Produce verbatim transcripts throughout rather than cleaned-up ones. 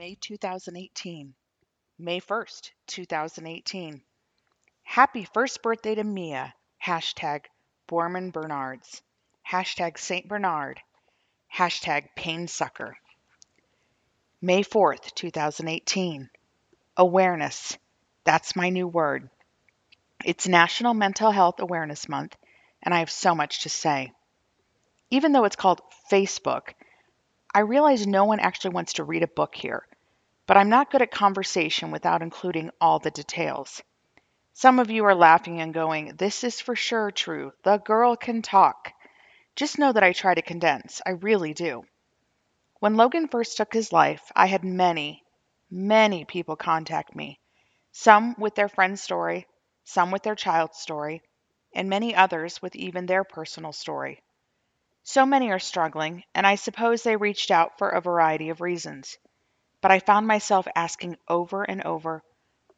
May two thousand eighteen. May first, two thousand eighteen. Happy first birthday to Mia. Hashtag Borman Bernards. Hashtag Saint Bernard. Hashtag Pain Sucker. May fourth, two thousand eighteen. Awareness. That's my new word. It's National Mental Health Awareness Month, and I have so much to say. Even though it's called Facebook, I realize no one actually wants to read a book here, but I'm not good at conversation without including all the details. Some of you are laughing and going, "This is for sure true. The girl can talk." Just know that I try to condense. I really do. When Logan first took his life, I had many, many people contact me, some with their friend's story, some with their child's story, and many others with even their personal story. So many are struggling, and I suppose they reached out for a variety of reasons. But I found myself asking over and over,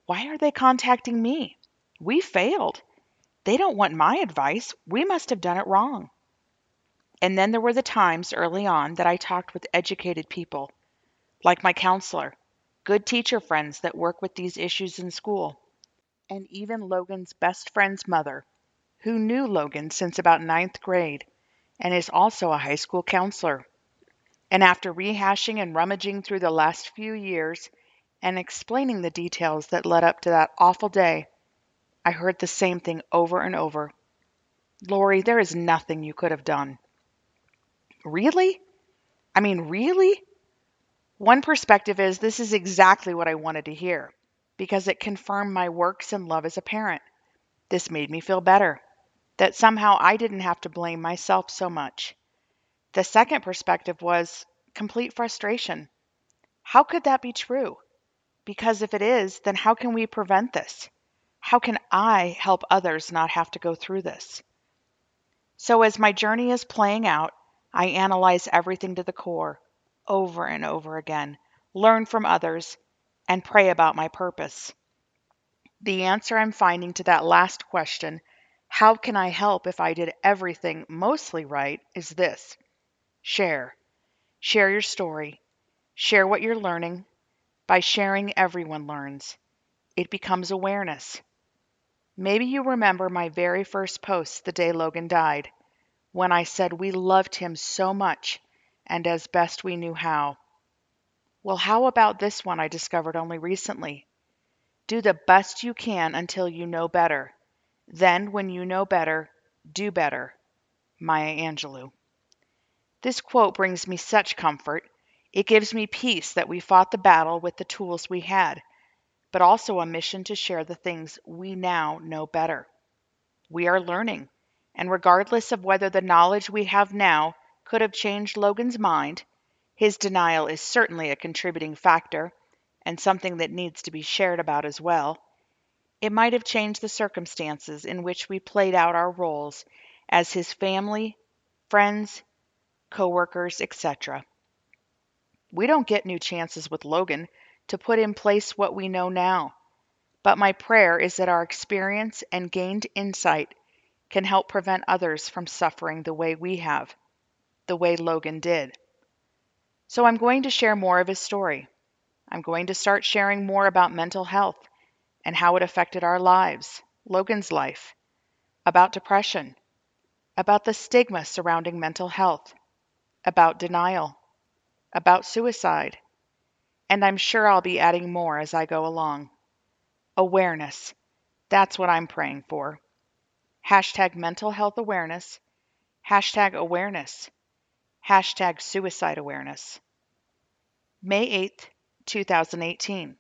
why are they contacting me? We failed. They don't want my advice. We must have done it wrong. And then there were the times early on that I talked with educated people, like my counselor, good teacher friends that work with these issues in school, and even Logan's best friend's mother, who knew Logan since about ninth grade and is also a high school counselor. And after rehashing and rummaging through the last few years and explaining the details that led up to that awful day, I heard the same thing over and over. "Lori, there is nothing you could have done." Really? I mean, really? One perspective is this is exactly what I wanted to hear because it confirmed my works and love as a parent. This made me feel better, that somehow I didn't have to blame myself so much. The second perspective was complete frustration. How could that be true? Because if it is, then how can we prevent this? How can I help others not have to go through this? So as my journey is playing out, I analyze everything to the core, over and over again, learn from others, and pray about my purpose. The answer I'm finding to that last question, how can I help if I did everything mostly right, is this. Share. Share your story. Share what you're learning. By sharing, everyone learns. It becomes awareness. Maybe you remember my very first post the day Logan died, when I said we loved him so much and as best we knew how. Well, how about this one I discovered only recently? Do the best you can until you know better. Then, when you know better, do better. Maya Angelou. This quote brings me such comfort. It gives me peace that we fought the battle with the tools we had, but also a mission to share the things we now know better. We are learning. And regardless of whether the knowledge we have now could have changed Logan's mind, his denial is certainly a contributing factor and something that needs to be shared about as well. It might have changed the circumstances in which we played out our roles as his family, friends, coworkers, et cetera. We don't get new chances with Logan to put in place what we know now, but my prayer is that our experience and gained insight can help prevent others from suffering the way we have, the way Logan did. So I'm going to share more of his story. I'm going to start sharing more about mental health and how it affected our lives, Logan's life, about depression, about the stigma surrounding mental health, about denial, about suicide, and I'm sure I'll be adding more as I go along. Awareness, that's what I'm praying for. Hashtag mental health awareness, hashtag awareness, hashtag suicide awareness. May eighth, two thousand eighteen.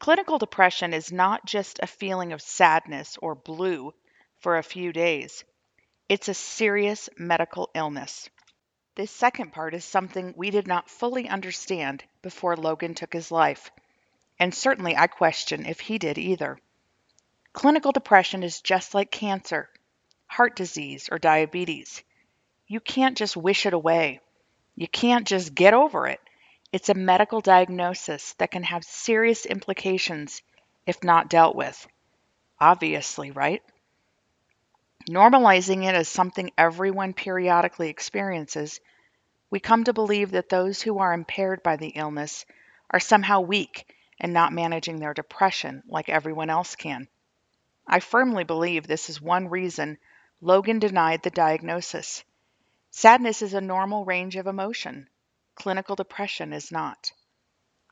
Clinical depression is not just a feeling of sadness or blue for a few days. It's a serious medical illness. This second part is something we did not fully understand before Logan took his life, and certainly I question if he did either. Clinical depression is just like cancer, heart disease, or diabetes. You can't just wish it away. You can't just get over it. It's a medical diagnosis that can have serious implications if not dealt with. Obviously, right? Normalizing it as something everyone periodically experiences, we come to believe that those who are impaired by the illness are somehow weak and not managing their depression like everyone else can. I firmly believe this is one reason Logan denied the diagnosis. Sadness is a normal range of emotion. Clinical depression is not.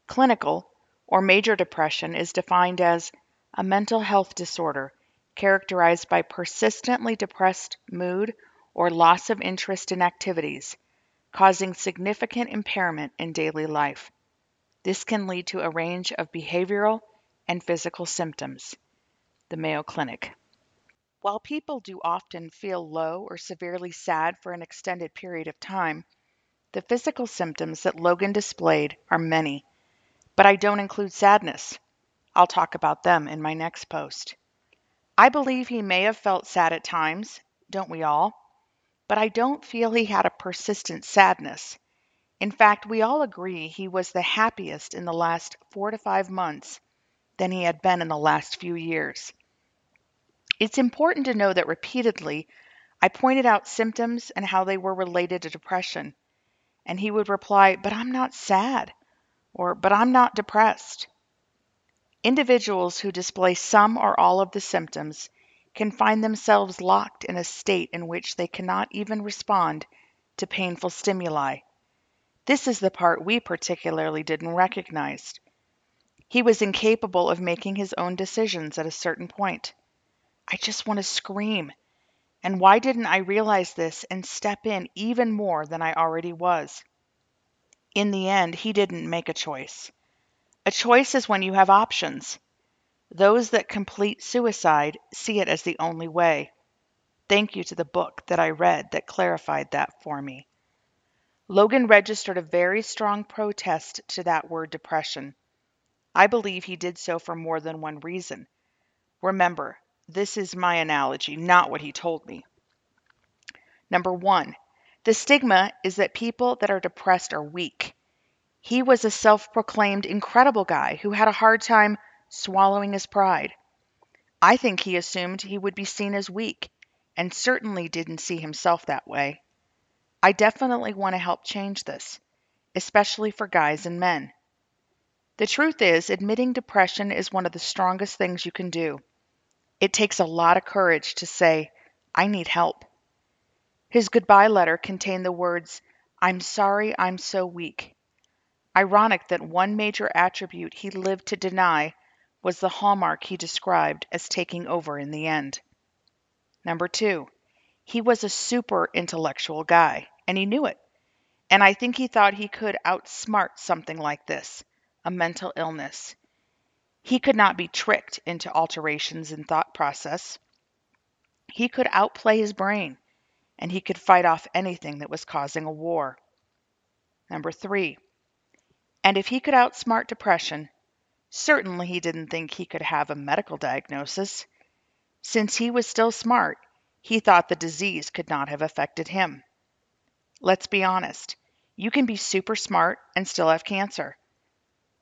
Clinical or major depression is defined as a mental health disorder characterized by persistently depressed mood or loss of interest in activities, causing significant impairment in daily life. This can lead to a range of behavioral and physical symptoms. The Mayo Clinic. While people do often feel low or severely sad for an extended period of time, the physical symptoms that Logan displayed are many, but I don't include sadness. I'll talk about them in my next post. I believe he may have felt sad at times, don't we all? But I don't feel he had a persistent sadness. In fact, we all agree he was the happiest in the last four to five months than he had been in the last few years. It's important to know that repeatedly I pointed out symptoms and how they were related to depression, and he would reply, "But I'm not sad," or "But I'm not depressed." Individuals who display some or all of the symptoms can find themselves locked in a state in which they cannot even respond to painful stimuli. This is the part we particularly didn't recognize. He was incapable of making his own decisions at a certain point. I just want to scream. And why didn't I realize this and step in even more than I already was? In the end, he didn't make a choice. A choice is when you have options. Those that complete suicide see it as the only way. Thank you to the book that I read that clarified that for me. Logan registered a very strong protest to that word depression. I believe he did so for more than one reason. Remember, this is my analogy, not what he told me. Number one, the stigma is that people that are depressed are weak. He was a self-proclaimed incredible guy who had a hard time swallowing his pride. I think he assumed he would be seen as weak, and certainly didn't see himself that way. I definitely want to help change this, especially for guys and men. The truth is, admitting depression is one of the strongest things you can do. It takes a lot of courage to say, "I need help." His goodbye letter contained the words, "I'm sorry I'm so weak." Ironic that one major attribute he lived to deny was the hallmark he described as taking over in the end. Number two, he was a super intellectual guy, and he knew it. And I think he thought he could outsmart something like this, a mental illness. He could not be tricked into alterations in thought process. He could outplay his brain, and he could fight off anything that was causing a war. Number three, and if he could outsmart depression, certainly he didn't think he could have a medical diagnosis. Since he was still smart, he thought the disease could not have affected him. Let's be honest. You can be super smart and still have cancer.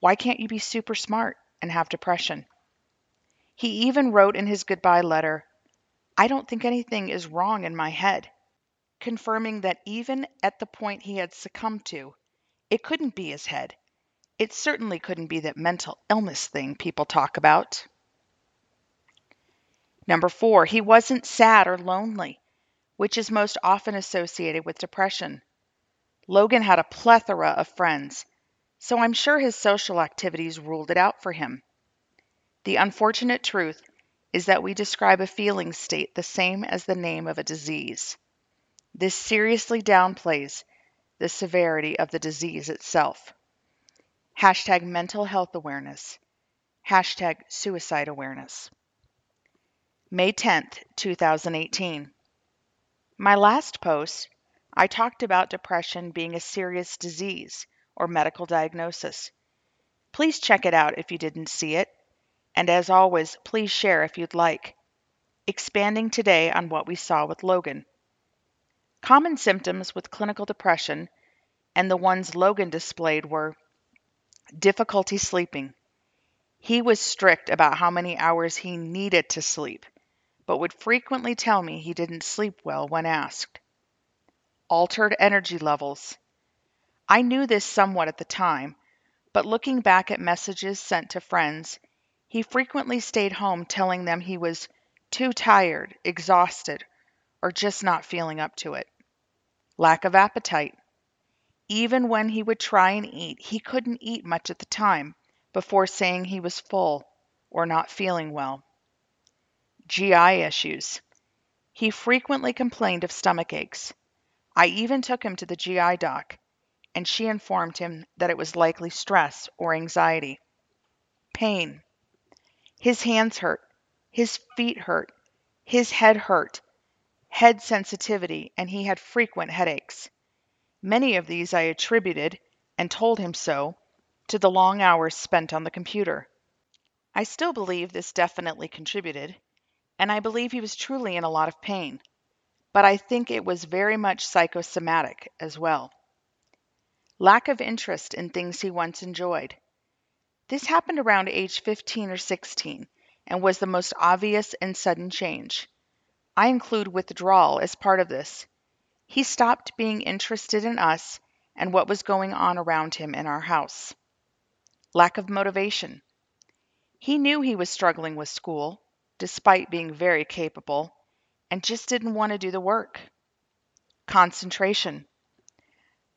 Why can't you be super smart and have depression? He even wrote in his goodbye letter, "I don't think anything is wrong in my head," confirming that even at the point he had succumbed to, it couldn't be his head. It certainly couldn't be that mental illness thing people talk about. Number four, he wasn't sad or lonely, which is most often associated with depression. Logan had a plethora of friends, so I'm sure his social activities ruled it out for him. The unfortunate truth is that we describe a feeling state the same as the name of a disease. This seriously downplays the severity of the disease itself. Hashtag mental health awareness. Hashtag suicide awareness. May tenth, two thousand eighteen. My last post, I talked about depression being a serious disease or medical diagnosis. Please check it out if you didn't see it. And as always, please share if you'd like. Expanding today on what we saw with Logan. Common symptoms with clinical depression and the ones Logan displayed were difficulty sleeping. He was strict about how many hours he needed to sleep, but would frequently tell me he didn't sleep well when asked. Altered energy levels. I knew this somewhat at the time, but looking back at messages sent to friends, he frequently stayed home telling them he was too tired, exhausted, or just not feeling up to it. Lack of appetite. Even when he would try and eat, he couldn't eat much at the time before saying he was full or not feeling well. G I issues. He frequently complained of stomach aches. I even took him to the G I doc, and she informed him that it was likely stress or anxiety. Pain. His hands hurt. His feet hurt. His head hurt. Head sensitivity, and he had frequent headaches. Many of these I attributed, and told him so, to the long hours spent on the computer. I still believe this definitely contributed, and I believe he was truly in a lot of pain, but I think it was very much psychosomatic as well. Lack of interest in things he once enjoyed. This happened around age fifteen or sixteen and was the most obvious and sudden change. I include withdrawal as part of this. He stopped being interested in us and what was going on around him in our house. Lack of motivation. He knew he was struggling with school, despite being very capable, and just didn't want to do the work. Concentration.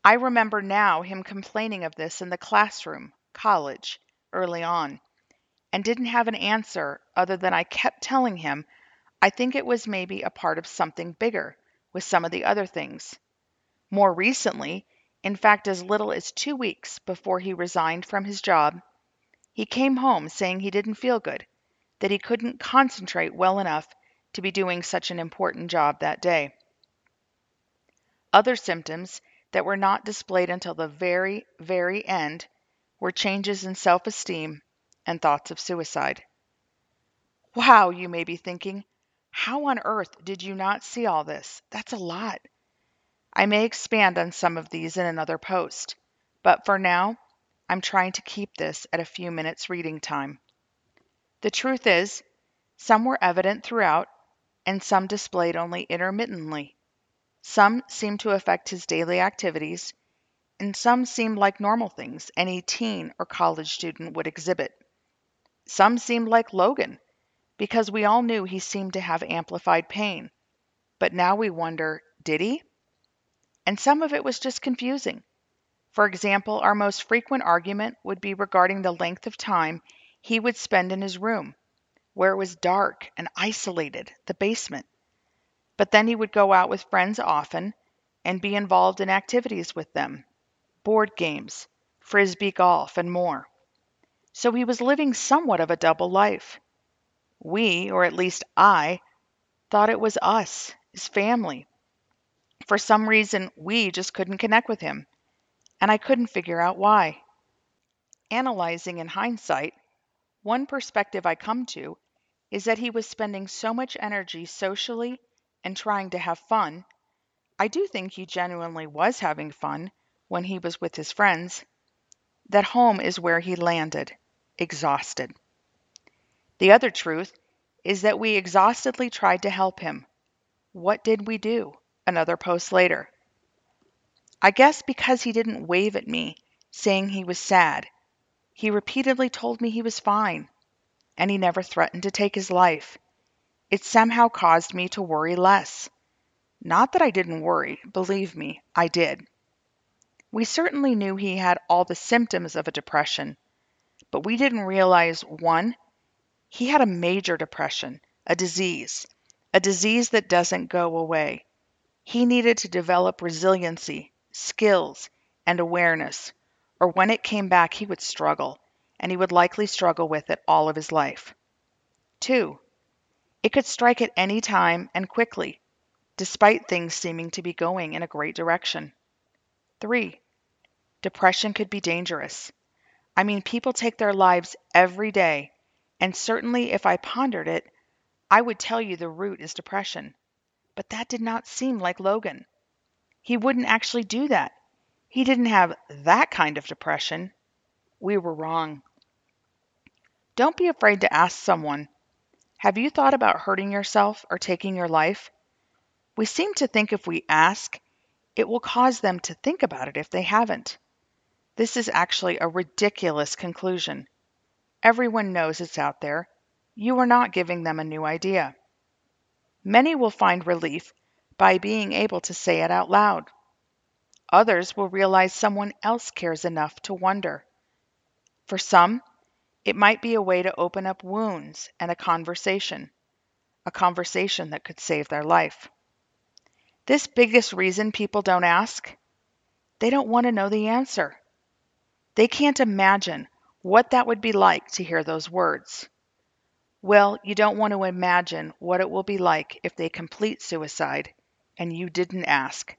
I remember now him complaining of this in the classroom, college, early on, and didn't have an answer other than I kept telling him I think it was maybe a part of something bigger with some of the other things. More recently, in fact as little as two weeks before he resigned from his job, he came home saying he didn't feel good, that he couldn't concentrate well enough to be doing such an important job that day. Other symptoms that were not displayed until the very, very end were changes in self-esteem and thoughts of suicide. Wow, you may be thinking, how on earth did you not see all this? That's a lot. I may expand on some of these in another post, but for now, I'm trying to keep this at a few minutes reading time. The truth is, some were evident throughout, and some displayed only intermittently. Some seemed to affect his daily activities, and some seemed like normal things any teen or college student would exhibit. Some seemed like Logan, because we all knew he seemed to have amplified pain. But now we wonder, did he? And some of it was just confusing. For example, our most frequent argument would be regarding the length of time he would spend in his room, where it was dark and isolated, the basement. But then he would go out with friends often and be involved in activities with them, board games, frisbee golf, and more. So he was living somewhat of a double life. We, or at least I, thought it was us, his family. For some reason, we just couldn't connect with him, and I couldn't figure out why. Analyzing in hindsight, one perspective I come to is that he was spending so much energy socially and trying to have fun. I do think he genuinely was having fun when he was with his friends, that home is where he landed, exhausted. The other truth is that we exhaustedly tried to help him. What did we do? Another post later. I guess because he didn't wave at me, saying he was sad. He repeatedly told me he was fine, and he never threatened to take his life. It somehow caused me to worry less. Not that I didn't worry, believe me, I did. We certainly knew he had all the symptoms of a depression, but we didn't realize, one, he had a major depression, a disease, a disease that doesn't go away. He needed to develop resiliency, skills, and awareness, or when it came back he would struggle, and he would likely struggle with it all of his life. Two, it could strike at any time and quickly, despite things seeming to be going in a great direction. Three, depression could be dangerous. I mean, people take their lives every day, and certainly if I pondered it, I would tell you the root is depression. But that did not seem like Logan. He wouldn't actually do that. He didn't have that kind of depression. We were wrong. Don't be afraid to ask someone, have you thought about hurting yourself or taking your life? We seem to think if we ask, it will cause them to think about it if they haven't. This is actually a ridiculous conclusion. Everyone knows it's out there. You are not giving them a new idea. Many will find relief by being able to say it out loud. Others will realize someone else cares enough to wonder. For some, it might be a way to open up wounds and a conversation, a conversation that could save their life. This biggest reason people don't ask, they don't want to know the answer. They can't imagine what that would be like to hear those words. Well, you don't want to imagine what it will be like if they complete suicide and you didn't ask.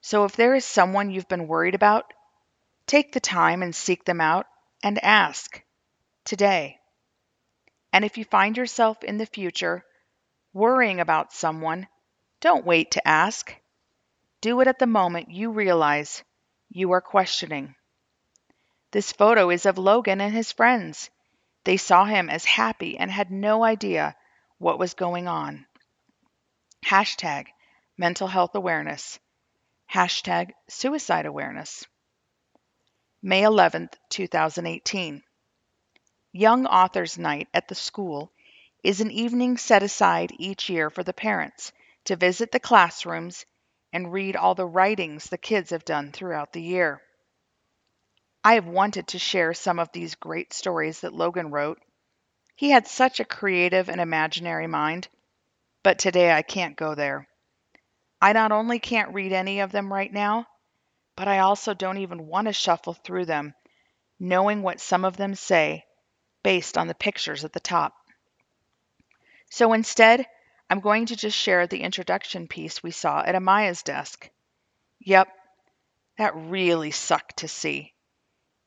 So if there is someone you've been worried about, take the time and seek them out and ask today. And if you find yourself in the future worrying about someone, don't wait to ask. Do it at the moment you realize you are questioning. This photo is of Logan and his friends. They saw him as happy and had no idea what was going on. Hashtag mental health awareness. Hashtag suicide awareness. May eleventh, two thousand eighteen. Young Authors Night at the school is an evening set aside each year for the parents to visit the classrooms and read all the writings the kids have done throughout the year. I have wanted to share some of these great stories that Logan wrote. He had such a creative and imaginary mind, but today I can't go there. I not only can't read any of them right now, but I also don't even want to shuffle through them, knowing what some of them say based on the pictures at the top. So instead, I'm going to just share the introduction piece we saw at Amaya's desk. Yep, that really sucked to see.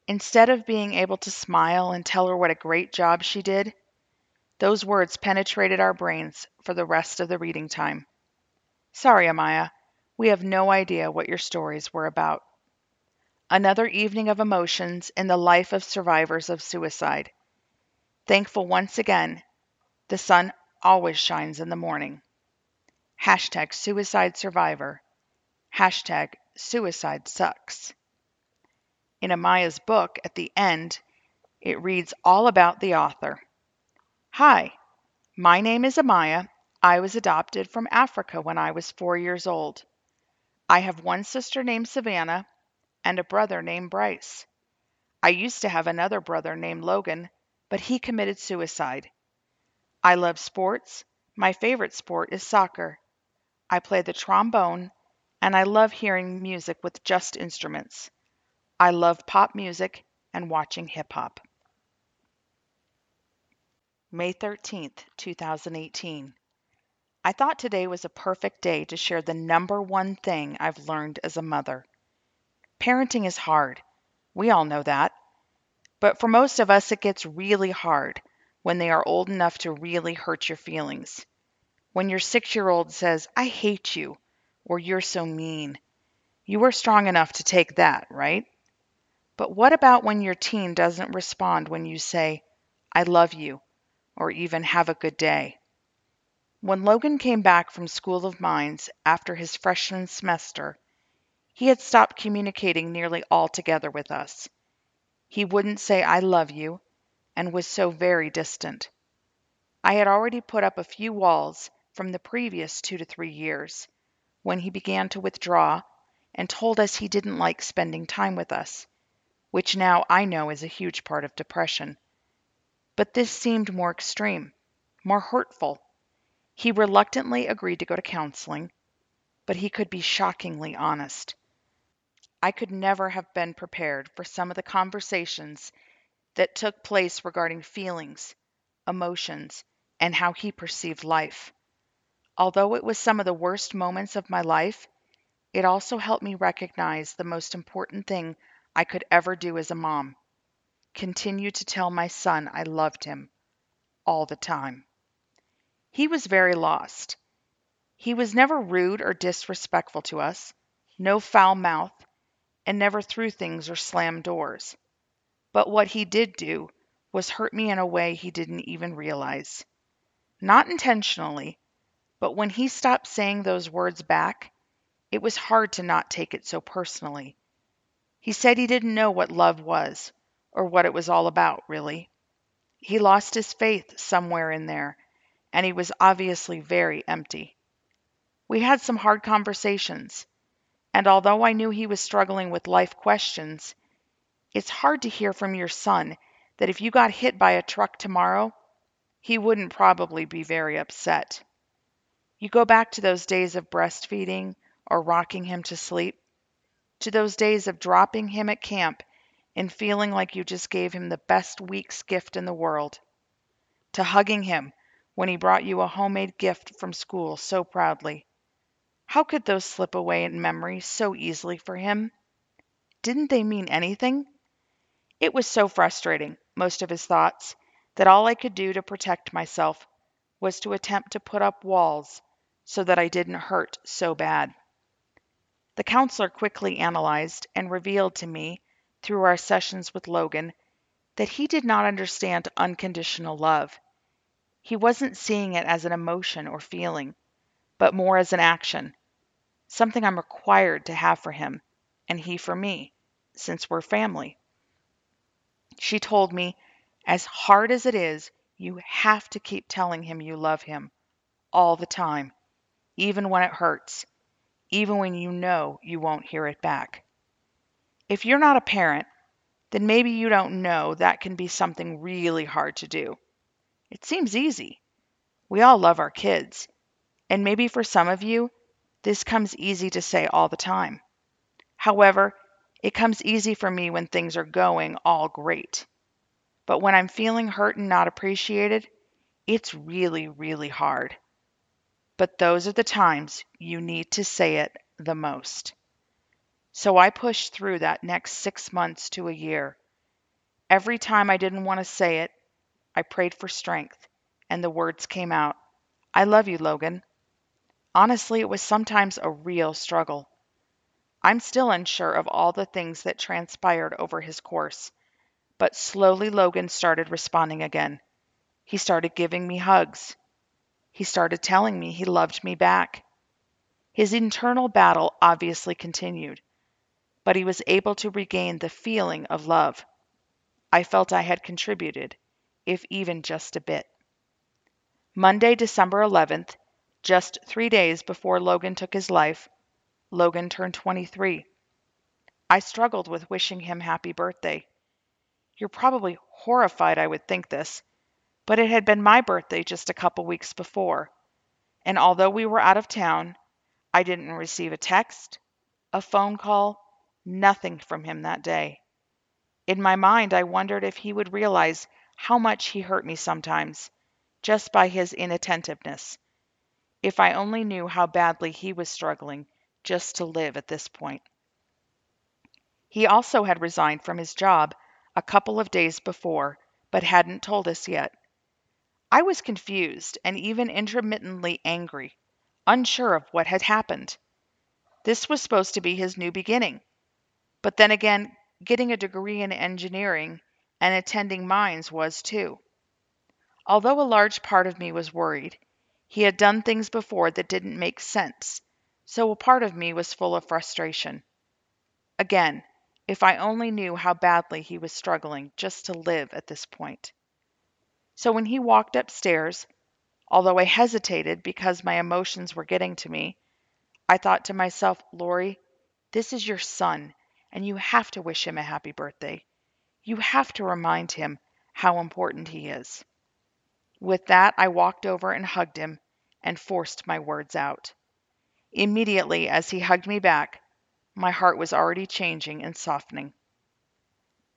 Instead of being able to smile and tell her what a great job she did, those words penetrated our brains for the rest of the reading time. Sorry, Amaya, we have no idea what your stories were about. Another evening of emotions in the life of survivors of suicide. Thankful once again, the sun always shines in the morning. Hashtag suicide survivor. Hashtag suicide sucks. In Amaya's book, at the end, it reads all about the author. Hi, my name is Amaya. I was adopted from Africa when I was four years old. I have one sister named Savannah and a brother named Bryce. I used to have another brother named Logan, but he committed suicide. I love sports. My favorite sport is soccer. I play the trombone, and I love hearing music with just instruments. I love pop music and watching hip-hop. May thirteenth, two thousand eighteen. I thought today was a perfect day to share the number one thing I've learned as a mother. Parenting is hard. We all know that. But for most of us, it gets really hard when they are old enough to really hurt your feelings. When your six-year-old says, "I hate you," or "You're so mean," you are strong enough to take that, right? But what about when your teen doesn't respond when you say, "I love you," or even "Have a good day"? When Logan came back from School of Mines after his freshman semester, he had stopped communicating nearly altogether with us. He wouldn't say "I love you" and was so very distant. I had already put up a few walls from the previous two to three years when he began to withdraw and told us he didn't like spending time with us, which now I know is a huge part of depression. But this seemed more extreme, more hurtful. He reluctantly agreed to go to counseling, but he could be shockingly honest. I could never have been prepared for some of the conversations that took place regarding feelings, emotions, and how he perceived life. Although it was some of the worst moments of my life, it also helped me recognize the most important thing I could ever do as a mom: continue to tell my son I loved him all the time. He was very lost. He was never rude or disrespectful to us, no foul mouth, and never threw things or slammed doors. But what he did do was hurt me in a way he didn't even realize. Not intentionally, but when he stopped saying those words back, it was hard to not take it so personally. He said he didn't know what love was, or what it was all about, really. He lost his faith somewhere in there, and he was obviously very empty. We had some hard conversations, and although I knew he was struggling with life questions, it's hard to hear from your son that if you got hit by a truck tomorrow, he wouldn't probably be very upset. You go back to those days of breastfeeding or rocking him to sleep, to those days of dropping him at camp and feeling like you just gave him the best week's gift in the world, to hugging him when he brought you a homemade gift from school so proudly. How could those slip away in memory so easily for him? Didn't they mean anything? It was so frustrating, most of his thoughts, that all I could do to protect myself was to attempt to put up walls so that I didn't hurt so bad. The counselor quickly analyzed and revealed to me through our sessions with Logan that he did not understand unconditional love. He wasn't seeing it as an emotion or feeling, but more as an action, something I'm required to have for him, and he for me, since we're family. She told me, as hard as it is, you have to keep telling him you love him, all the time, even when it hurts, even when you know you won't hear it back. If you're not a parent, then maybe you don't know that can be something really hard to do. It seems easy. We all love our kids, and maybe for some of you, this comes easy to say all the time. However, it comes easy for me when things are going all great. But when I'm feeling hurt and not appreciated, it's really, really hard. But those are the times you need to say it the most. So I pushed through that next six months to a year. Every time I didn't want to say it, I prayed for strength, and the words came out, "I love you, Logan." Honestly, it was sometimes a real struggle. I'm still unsure of all the things that transpired over his course, but slowly Logan started responding again. He started giving me hugs. He started telling me he loved me back. His internal battle obviously continued, but he was able to regain the feeling of love. I felt I had contributed, if even just a bit. Monday, December eleventh, just three days before Logan took his life, Logan turned twenty-three. I struggled with wishing him happy birthday. You're probably horrified I would think this, but it had been my birthday just a couple weeks before, and although we were out of town, I didn't receive a text, a phone call, nothing from him that day. In my mind, I wondered if he would realize how much he hurt me sometimes, just by his inattentiveness. If I only knew how badly he was struggling just to live at this point. He also had resigned from his job a couple of days before, but hadn't told us yet. I was confused and even intermittently angry, unsure of what had happened. This was supposed to be his new beginning. But then again, getting a degree in engineering and attending mines was too. Although a large part of me was worried, he had done things before that didn't make sense, so a part of me was full of frustration. Again, if I only knew how badly he was struggling just to live at this point. So when he walked upstairs, although I hesitated because my emotions were getting to me, I thought to myself, Lori, this is your son, and you have to wish him a happy birthday. You have to remind him how important he is. With that, I walked over and hugged him and forced my words out. Immediately, as he hugged me back, my heart was already changing and softening.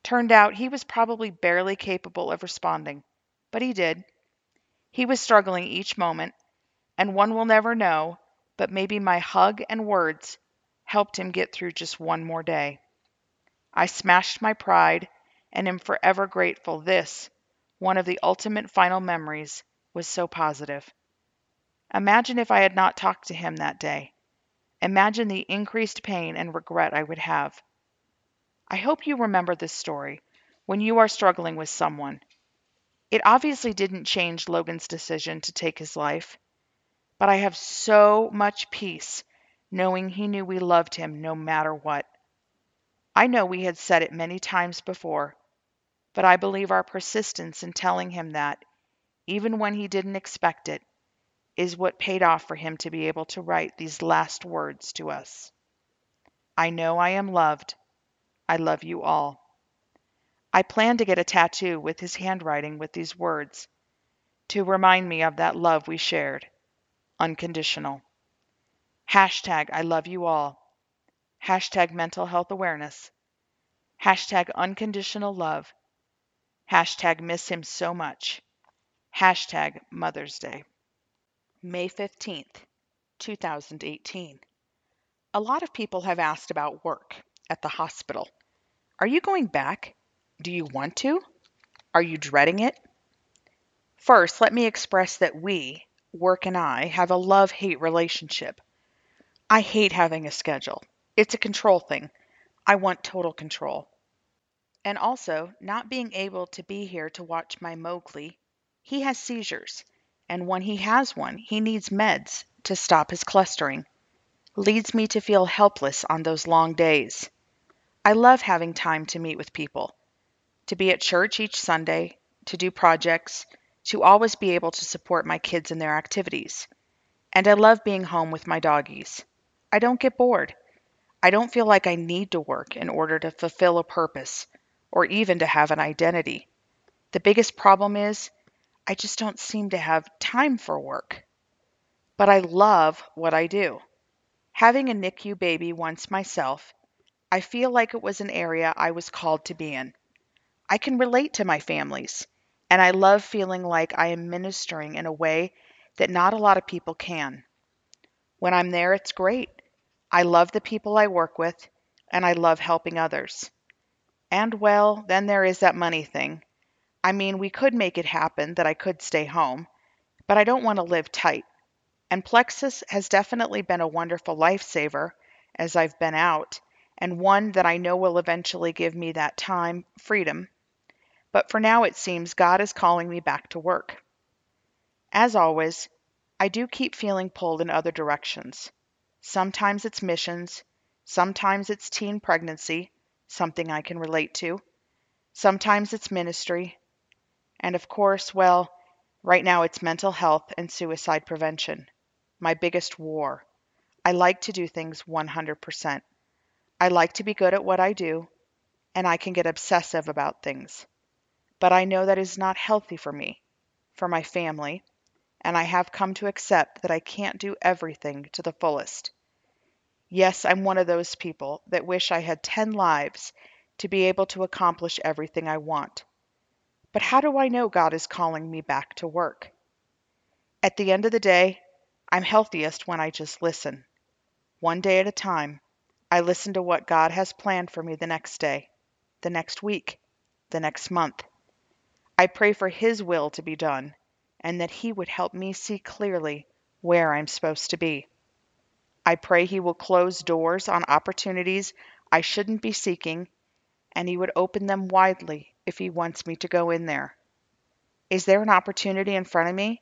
Turned out he was probably barely capable of responding, but he did. He was struggling each moment, and one will never know, but maybe my hug and words helped him get through just one more day. I smashed my pride and am forever grateful this, one of the ultimate final memories, was so positive. Imagine if I had not talked to him that day. Imagine the increased pain and regret I would have. I hope you remember this story when you are struggling with someone. It obviously didn't change Logan's decision to take his life, but I have so much peace knowing he knew we loved him no matter what. I know we had said it many times before, but I believe our persistence in telling him that, even when he didn't expect it, is what paid off for him to be able to write these last words to us. I know I am loved. I love you all. I plan to get a tattoo with his handwriting with these words to remind me of that love we shared. Unconditional. Hashtag I love you all. Hashtag mental health awareness. Hashtag unconditional love. Hashtag miss him so much. Hashtag Mother's Day. May fifteenth, two thousand eighteen. A lot of people have asked about work at the hospital. Are you going back? Do you want to? Are you dreading it? First, let me express that we, work and I, have a love-hate relationship. I hate having a schedule. It's a control thing. I want total control. And also, not being able to be here to watch my Mowgli. He has seizures, and when he has one, he needs meds to stop his clustering. Leads me to feel helpless on those long days. I love having time to meet with people, to be at church each Sunday, to do projects, to always be able to support my kids in their activities. And I love being home with my doggies. I don't get bored. I don't feel like I need to work in order to fulfill a purpose or even to have an identity. The biggest problem is I just don't seem to have time for work. But I love what I do. Having a N I C U baby once myself, I feel like it was an area I was called to be in. I can relate to my families. And I love feeling like I am ministering in a way that not a lot of people can. When I'm there, it's great. I love the people I work with, and I love helping others. And, well, then there is that money thing. I mean, we could make it happen that I could stay home, but I don't want to live tight. And Plexus has definitely been a wonderful lifesaver as I've been out, and one that I know will eventually give me that time, freedom. But for now, it seems God is calling me back to work. As always, I do keep feeling pulled in other directions. Sometimes it's missions. Sometimes it's teen pregnancy, something I can relate to. Sometimes it's ministry. And of course, well, right now it's mental health and suicide prevention. My biggest war. I like to do things one hundred percent. I like to be good at what I do, and I can get obsessive about things. But I know that is not healthy for me, for my family, and I have come to accept that I can't do everything to the fullest. Yes, I'm one of those people that wish I had ten lives to be able to accomplish everything I want. But how do I know God is calling me back to work? At the end of the day, I'm healthiest when I just listen. One day at a time, I listen to what God has planned for me the next day, the next week, the next month. I pray for His will to be done, and that He would help me see clearly where I'm supposed to be. I pray He will close doors on opportunities I shouldn't be seeking, and He would open them widely if He wants me to go in there. Is there an opportunity in front of me,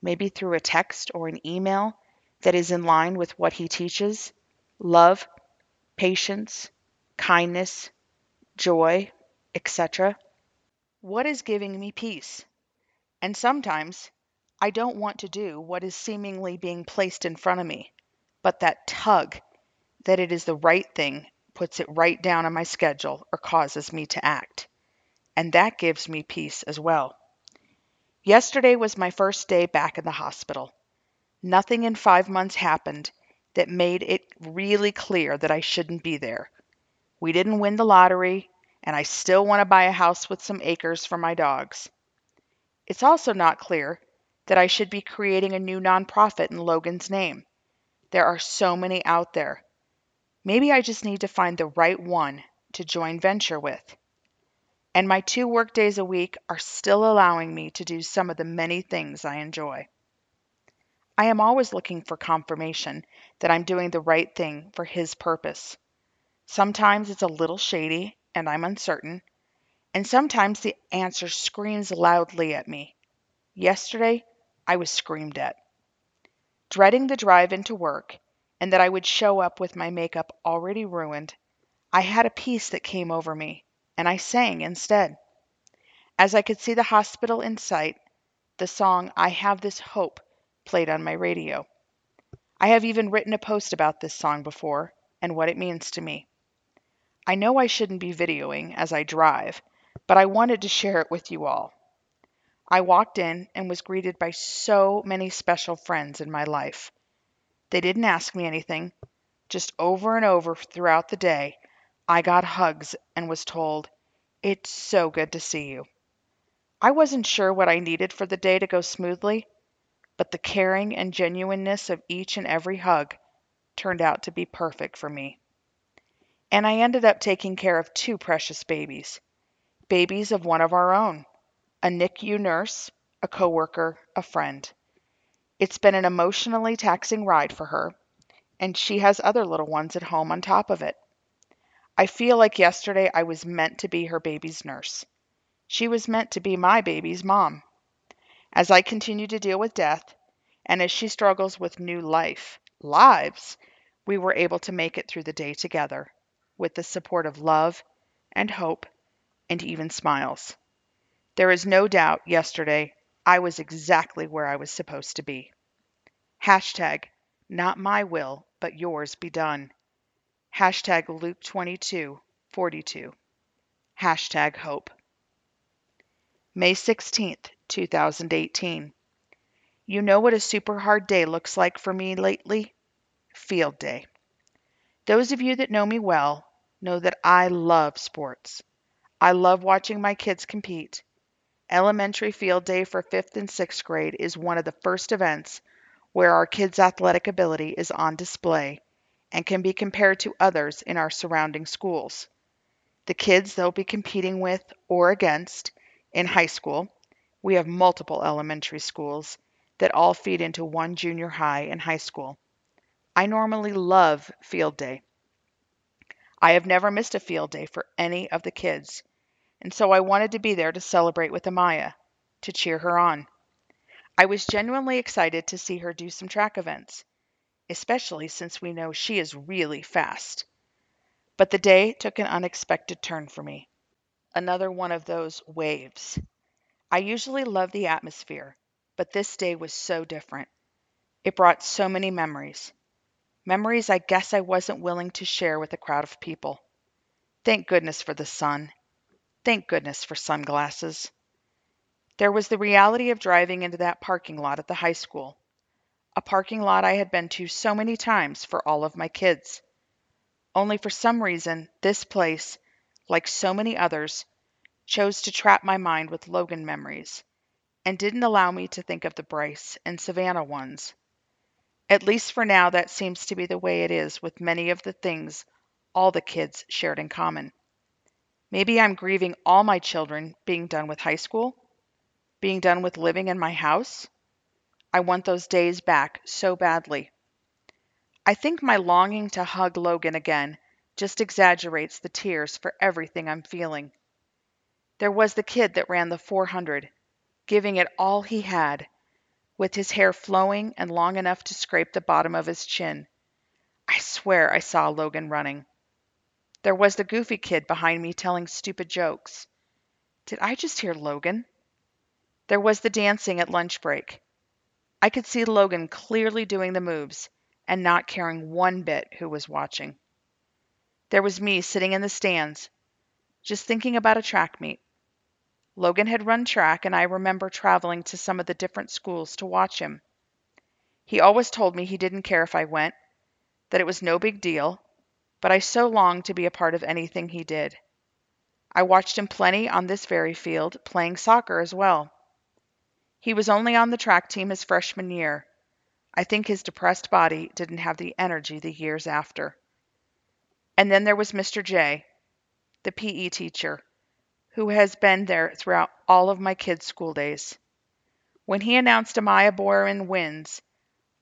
maybe through a text or an email, that is in line with what He teaches? Love, patience, kindness, joy, et cetera. What is giving me peace? And sometimes I don't want to do what is seemingly being placed in front of me, but that tug that it is the right thing puts it right down on my schedule or causes me to act. And that gives me peace as well. Yesterday was my first day back in the hospital. Nothing in five months happened that made it really clear that I shouldn't be there. We didn't win the lottery. And I still want to buy a house with some acres for my dogs. It's also not clear that I should be creating a new nonprofit in Logan's name. There are so many out there. Maybe I just need to find the right one to join venture with. And my two work days a week are still allowing me to do some of the many things I enjoy. I am always looking for confirmation that I'm doing the right thing for His purpose. Sometimes it's a little shady, and I'm uncertain, and sometimes the answer screams loudly at me. Yesterday, I was screamed at. Dreading the drive into work, and that I would show up with my makeup already ruined, I had a peace that came over me, and I sang instead. As I could see the hospital in sight, the song I Have This Hope played on my radio. I have even written a post about this song before and what it means to me. I know I shouldn't be videoing as I drive, but I wanted to share it with you all. I walked in and was greeted by so many special friends in my life. They didn't ask me anything. Just over and over throughout the day, I got hugs and was told, "It's so good to see you." I wasn't sure what I needed for the day to go smoothly, but the caring and genuineness of each and every hug turned out to be perfect for me. And I ended up taking care of two precious babies, babies of one of our own, a N I C U nurse, a coworker, a friend. It's been an emotionally taxing ride for her, and she has other little ones at home on top of it. I feel like yesterday I was meant to be her baby's nurse. She was meant to be my baby's mom. As I continue to deal with death, and as she struggles with new life, lives, we were able to make it through the day together, with the support of love and hope and even smiles. There is no doubt yesterday I was exactly where I was supposed to be. Hashtag, not my will, but yours be done. Hashtag Luke twenty-two forty-two. Hashtag hope. May sixteenth, two thousand eighteen. You know what a super hard day looks like for me lately? Field day. Those of you that know me well know that I love sports. I love watching my kids compete. Elementary field day for fifth and sixth grade is one of the first events where our kids' athletic ability is on display and can be compared to others in our surrounding schools. The kids they'll be competing with or against in high school, we have multiple elementary schools that all feed into one junior high and high school. I normally love field day. I have never missed a field day for any of the kids, and so I wanted to be there to celebrate with Amaya, to cheer her on. I was genuinely excited to see her do some track events, especially since we know she is really fast. But the day took an unexpected turn for me, another one of those waves. I usually love the atmosphere, but this day was so different. It brought so many memories, memories I guess I wasn't willing to share with a crowd of people. Thank goodness for the sun. Thank goodness for sunglasses. There was the reality of driving into that parking lot at the high school, a parking lot I had been to so many times for all of my kids. Only for some reason, this place, like so many others, chose to trap my mind with Logan memories and didn't allow me to think of the Bryce and Savannah ones. At least for now, that seems to be the way it is with many of the things all the kids shared in common. Maybe I'm grieving all my children being done with high school, being done with living in my house. I want those days back so badly. I think my longing to hug Logan again just exaggerates the tears for everything I'm feeling. There was the kid that ran the four hundred, giving it all he had, with his hair flowing and long enough to scrape the bottom of his chin. I swear I saw Logan running. There was the goofy kid behind me telling stupid jokes. Did I just hear Logan? There was the dancing at lunch break. I could see Logan clearly doing the moves and not caring one bit who was watching. There was me sitting in the stands, just thinking about a track meet. Logan had run track, and I remember traveling to some of the different schools to watch him. He always told me he didn't care if I went, that it was no big deal, but I so longed to be a part of anything he did. I watched him plenty on this very field, playing soccer as well. He was only on the track team his freshman year. I think his depressed body didn't have the energy the years after. And then there was Mister J, the P E teacher, who has been there throughout all of my kids' school days. When he announced Amaya Boyerman wins,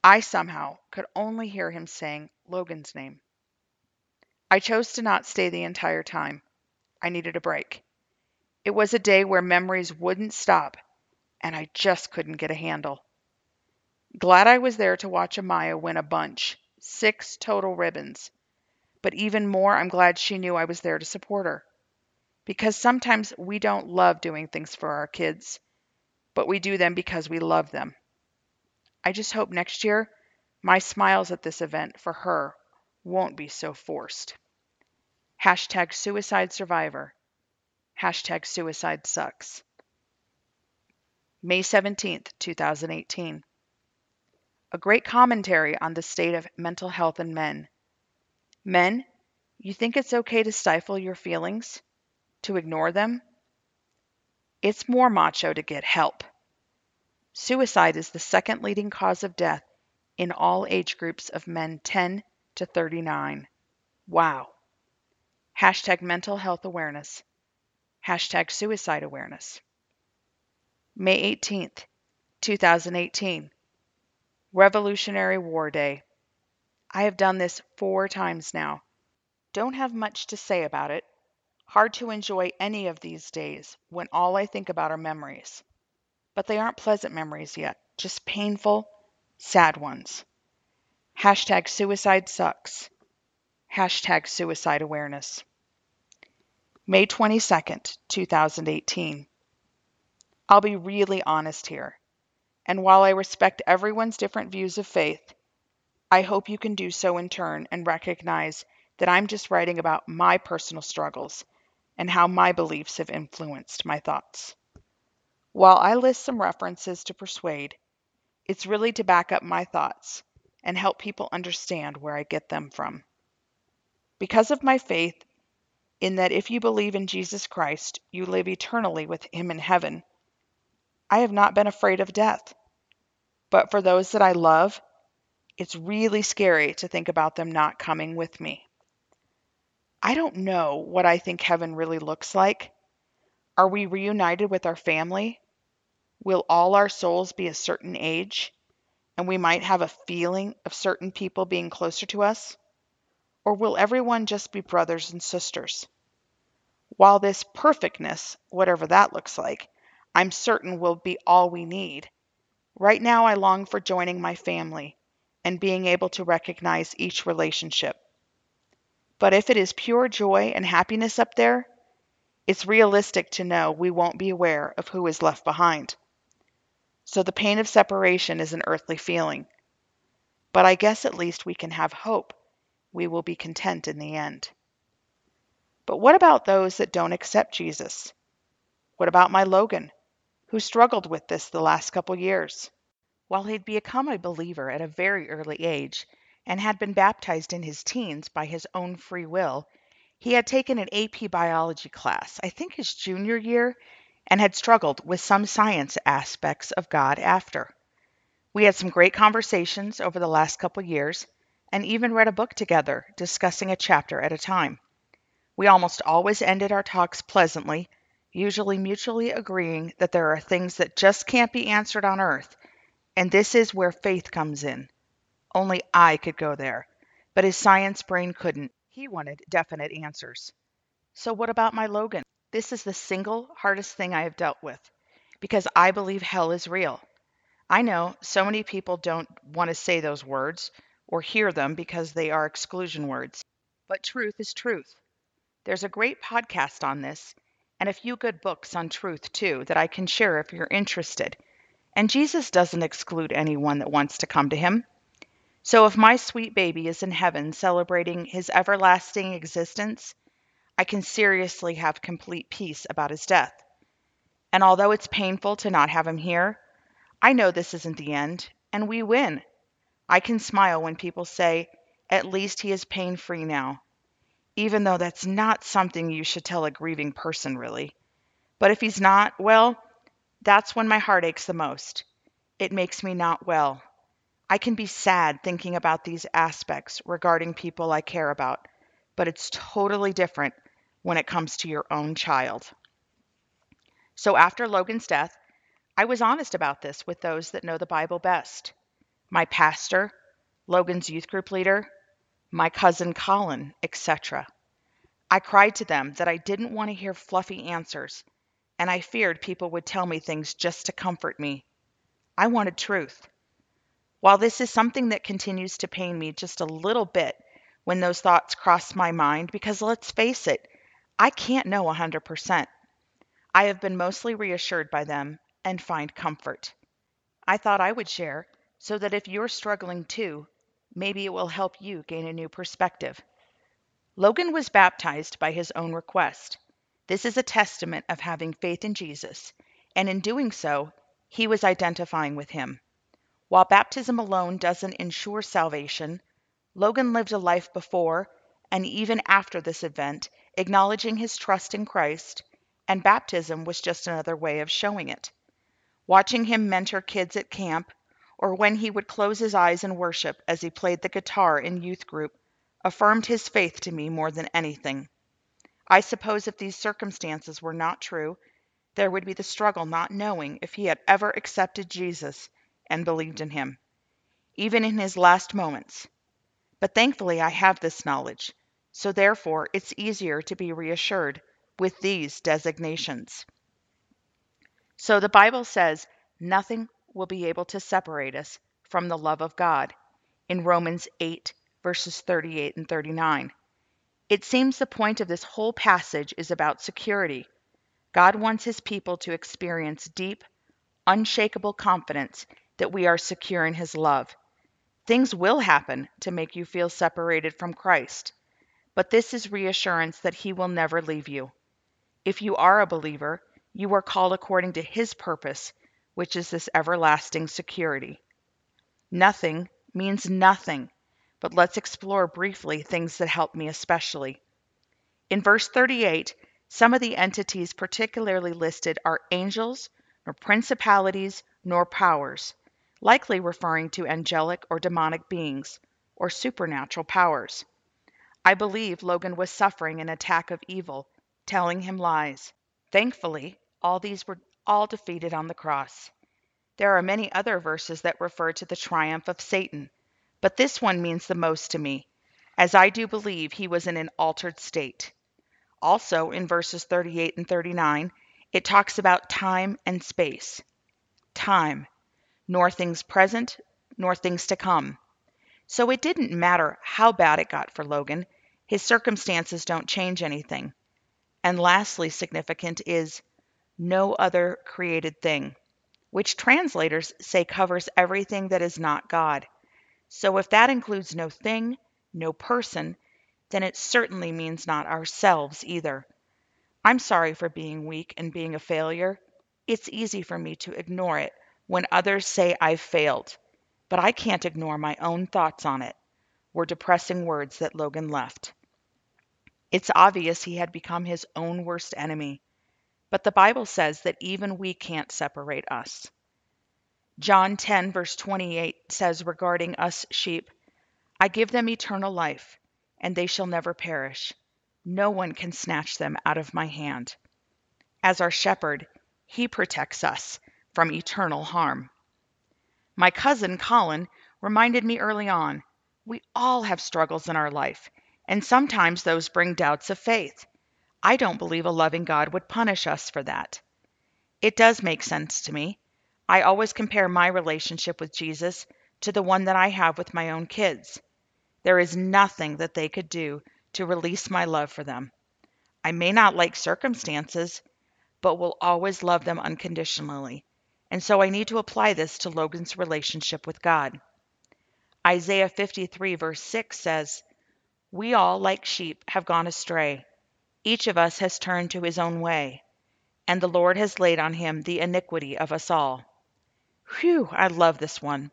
I somehow could only hear him saying Logan's name. I chose to not stay the entire time. I needed a break. It was a day where memories wouldn't stop, and I just couldn't get a handle. Glad I was there to watch Amaya win a bunch, six total ribbons. but even more, I'm glad she knew I was there to support her. Because sometimes we don't love doing things for our kids, but we do them because we love them. I just hope next year my smiles at this event for her won't be so forced. Hashtag suicide survivor. Hashtag suicide sucks. May seventeenth, two thousand eighteen. A great commentary on the state of mental health in men. Men, you think it's okay to stifle your feelings? To ignore them? It's more macho to get help. Suicide is the second leading cause of death in all age groups of men ten to thirty-nine. Wow. Hashtag mental health awareness. Hashtag suicide awareness. May eighteenth, two thousand eighteen. Revolutionary War Day. I have done this four times now. Don't have much to say about it. Hard to enjoy any of these days when all I think about are memories. But they aren't pleasant memories yet, just painful, sad ones. Hashtag suicide sucks. Hashtag suicide awareness. May twenty-second, two thousand eighteen. I'll be really honest here, and while I respect everyone's different views of faith, I hope you can do so in turn and recognize that I'm just writing about my personal struggles and how my beliefs have influenced my thoughts. While I list some references to persuade, it's really to back up my thoughts and help people understand where I get them from. Because of my faith in that if you believe in Jesus Christ, you live eternally with him in heaven, I have not been afraid of death. But for those that I love, it's really scary to think about them not coming with me. I don't know what I think heaven really looks like. Are we reunited with our family? Will all our souls be a certain age, and we might have a feeling of certain people being closer to us? Or will everyone just be brothers and sisters? While this perfectness, whatever that looks like, I'm certain will be all we need. Right now I long for joining my family and being able to recognize each relationship. But if it is pure joy and happiness up there, it's realistic to know we won't be aware of who is left behind. So the pain of separation is an earthly feeling. But I guess at least we can have hope we will be content in the end. But what about those that don't accept Jesus? What about my Logan, who struggled with this the last couple years? While he'd become a believer at a very early age, and had been baptized in his teens by his own free will, he had taken an A P biology class, I think his junior year, and had struggled with some science aspects of God after. We had some great conversations over the last couple years, and even read a book together, discussing a chapter at a time. We almost always ended our talks pleasantly, usually mutually agreeing that there are things that just can't be answered on earth, and this is where faith comes in. Only I could go there, but his science brain couldn't. He wanted definite answers. So what about my Logan? This is the single hardest thing I have dealt with, because I believe hell is real. I know so many people don't want to say those words or hear them because they are exclusion words, but truth is truth. There's a great podcast on this, and a few good books on truth too that I can share if you're interested. And Jesus doesn't exclude anyone that wants to come to him. So if my sweet baby is in heaven celebrating his everlasting existence, I can seriously have complete peace about his death. And although it's painful to not have him here, I know this isn't the end, and we win. I can smile when people say, at least he is pain-free now, even though that's not something you should tell a grieving person, really. But if he's not, well, that's when my heart aches the most. It makes me not well. I can be sad thinking about these aspects regarding people I care about, but it's totally different when it comes to your own child. So after Logan's death, I was honest about this with those that know the Bible best. My pastor, Logan's youth group leader, my cousin Colin, et cetera. I cried to them that I didn't want to hear fluffy answers, and I feared people would tell me things just to comfort me. I wanted truth. While this is something that continues to pain me just a little bit when those thoughts cross my mind, because let's face it, I can't know one hundred percent. I have been mostly reassured by them and find comfort. I thought I would share so that if you're struggling too, maybe it will help you gain a new perspective. Logan was baptized by his own request. This is a testament of having faith in Jesus, and in doing so, he was identifying with him. While baptism alone doesn't ensure salvation, Logan lived a life before and even after this event, acknowledging his trust in Christ, and baptism was just another way of showing it. Watching him mentor kids at camp, or when he would close his eyes in worship as he played the guitar in youth group, affirmed his faith to me more than anything. I suppose if these circumstances were not true, there would be the struggle not knowing if he had ever accepted Jesus and believed in him, even in his last moments. But thankfully I have this knowledge, so therefore it's easier to be reassured with these designations. So the Bible says nothing will be able to separate us from the love of God in Romans eight, verses thirty-eight and thirty-nine. It seems the point of this whole passage is about security. God wants his people to experience deep, unshakable confidence that we are secure in his love. Things will happen to make you feel separated from Christ, but this is reassurance that he will never leave you. If you are a believer, you are called according to his purpose, which is this everlasting security. Nothing means nothing, but let's explore briefly things that help me especially. In verse thirty-eight, some of the entities particularly listed are angels, nor principalities, nor powers, likely referring to angelic or demonic beings, or supernatural powers. I believe Logan was suffering an attack of evil, telling him lies. Thankfully, all these were all defeated on the cross. There are many other verses that refer to the triumph of Satan, but this one means the most to me, as I do believe he was in an altered state. Also, in verses thirty-eight and thirty-nine, it talks about time and space. Time, nor things present, nor things to come. So it didn't matter how bad it got for Logan, his circumstances don't change anything. And lastly, significant is no other created thing, which translators say covers everything that is not God. So if that includes no thing, no person, then it certainly means not ourselves either. I'm sorry for being weak and being a failure. It's easy for me to ignore it when others say I've failed, but I can't ignore my own thoughts on it, were depressing words that Logan left. It's obvious he had become his own worst enemy. But the Bible says that even we can't separate us. John ten, verse twenty-eight says regarding us sheep, I give them eternal life, and they shall never perish. No one can snatch them out of my hand. As our shepherd, he protects us from eternal harm. My cousin, Colin, reminded me early on, we all have struggles in our life, and sometimes those bring doubts of faith. I don't believe a loving God would punish us for that. It does make sense to me. I always compare my relationship with Jesus to the one that I have with my own kids. There is nothing that they could do to release my love for them. I may not like circumstances, but will always love them unconditionally. And so I need to apply this to Logan's relationship with God. Isaiah fifty-three, verse six says, We all, like sheep, have gone astray. Each of us has turned to his own way, and the Lord has laid on him the iniquity of us all. Whew, I love this one.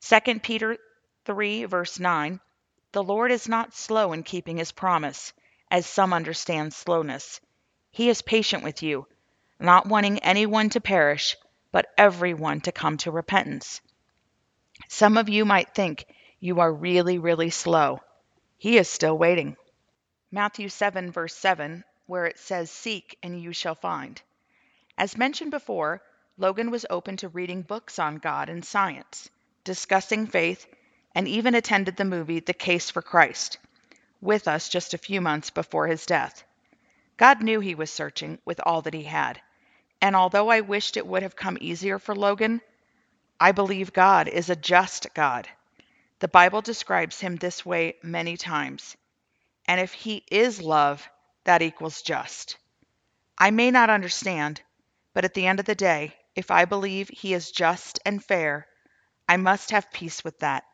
Second Peter three, verse nine, the Lord is not slow in keeping his promise, as some understand slowness. He is patient with you, not wanting anyone to perish, but everyone to come to repentance. Some of you might think you are really, really slow. He is still waiting. Matthew seven, verse seven, where it says, Seek and you shall find. As mentioned before, Logan was open to reading books on God and science, discussing faith, and even attended the movie The Case for Christ with us just a few months before his death. God knew he was searching with all that he had, and although I wished it would have come easier for Logan, I believe God is a just God. The Bible describes him this way many times. And if he is love, that equals just. I may not understand, but at the end of the day, if I believe he is just and fair, I must have peace with that.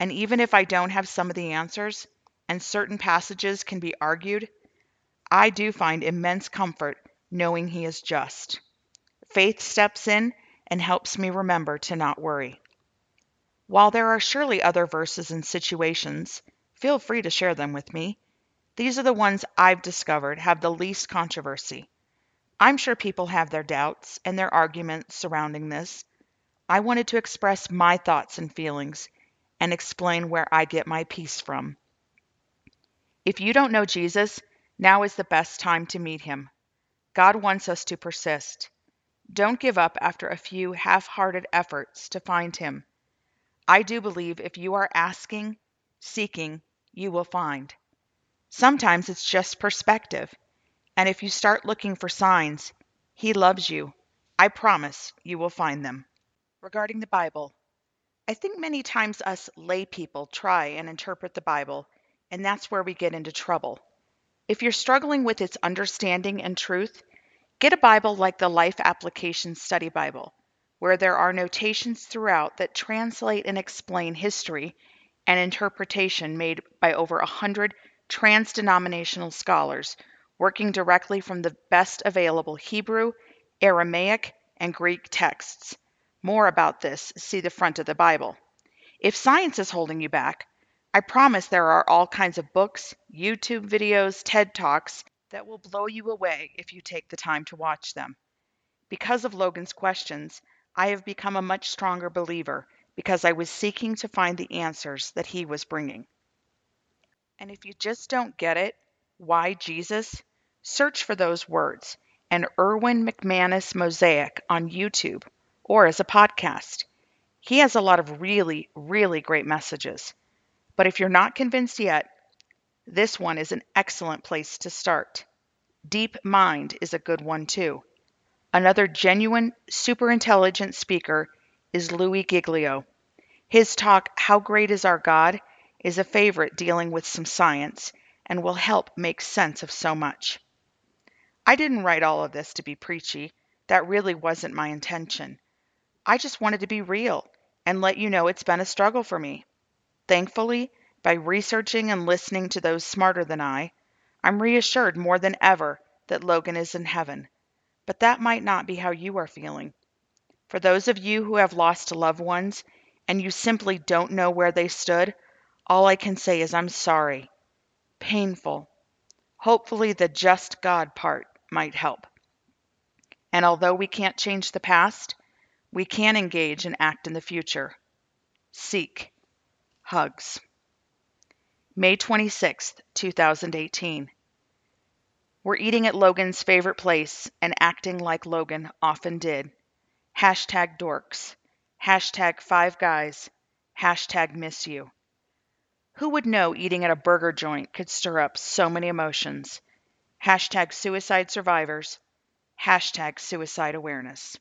And even if I don't have some of the answers, and certain passages can be argued, I do find immense comfort knowing he is just. Faith steps in and helps me remember to not worry. While there are surely other verses and situations, feel free to share them with me. These are the ones I've discovered have the least controversy. I'm sure people have their doubts and their arguments surrounding this. I wanted to express my thoughts and feelings and explain where I get my peace from. If you don't know Jesus, now is the best time to meet him. God wants us to persist. Don't give up after a few half-hearted efforts to find him. I do believe if you are asking, seeking, you will find. Sometimes it's just perspective. And if you start looking for signs, he loves you. I promise you will find them. Regarding the Bible, I think many times us lay people try and interpret the Bible, and that's where we get into trouble. If you're struggling with its understanding and truth, get a Bible like the Life Application Study Bible, where there are notations throughout that translate and explain history and interpretation made by over a hundred trans-denominational scholars working directly from the best available Hebrew, Aramaic, and Greek texts. More about this, see the front of the Bible. If science is holding you back, I promise there are all kinds of books, YouTube videos, TED Talks that will blow you away if you take the time to watch them. Because of Logan's questions, I have become a much stronger believer because I was seeking to find the answers that he was bringing. And if you just don't get it, why Jesus? Search for those words and Erwin McManus Mosaic on YouTube or as a podcast. He has a lot of really, really great messages. But if you're not convinced yet, this one is an excellent place to start. Deep Mind is a good one too. Another genuine, super intelligent speaker is Louis Giglio. His talk, How Great is Our God?, is a favorite dealing with some science and will help make sense of so much. I didn't write all of this to be preachy. That really wasn't my intention. I just wanted to be real and let you know it's been a struggle for me. Thankfully, by researching and listening to those smarter than I, I'm reassured more than ever that Logan is in heaven. But that might not be how you are feeling. For those of you who have lost loved ones and you simply don't know where they stood, all I can say is I'm sorry. Painful. Hopefully the just God part might help. And although we can't change the past, we can engage and act in the future. Seek. Hugs. May twenty-sixth, two thousand eighteen. We're eating at Logan's favorite place and acting like Logan often did. Hashtag dorks. Hashtag five guys. Hashtag miss you. Who would know eating at a burger joint could stir up so many emotions? Hashtag suicide survivors. Hashtag suicide awareness.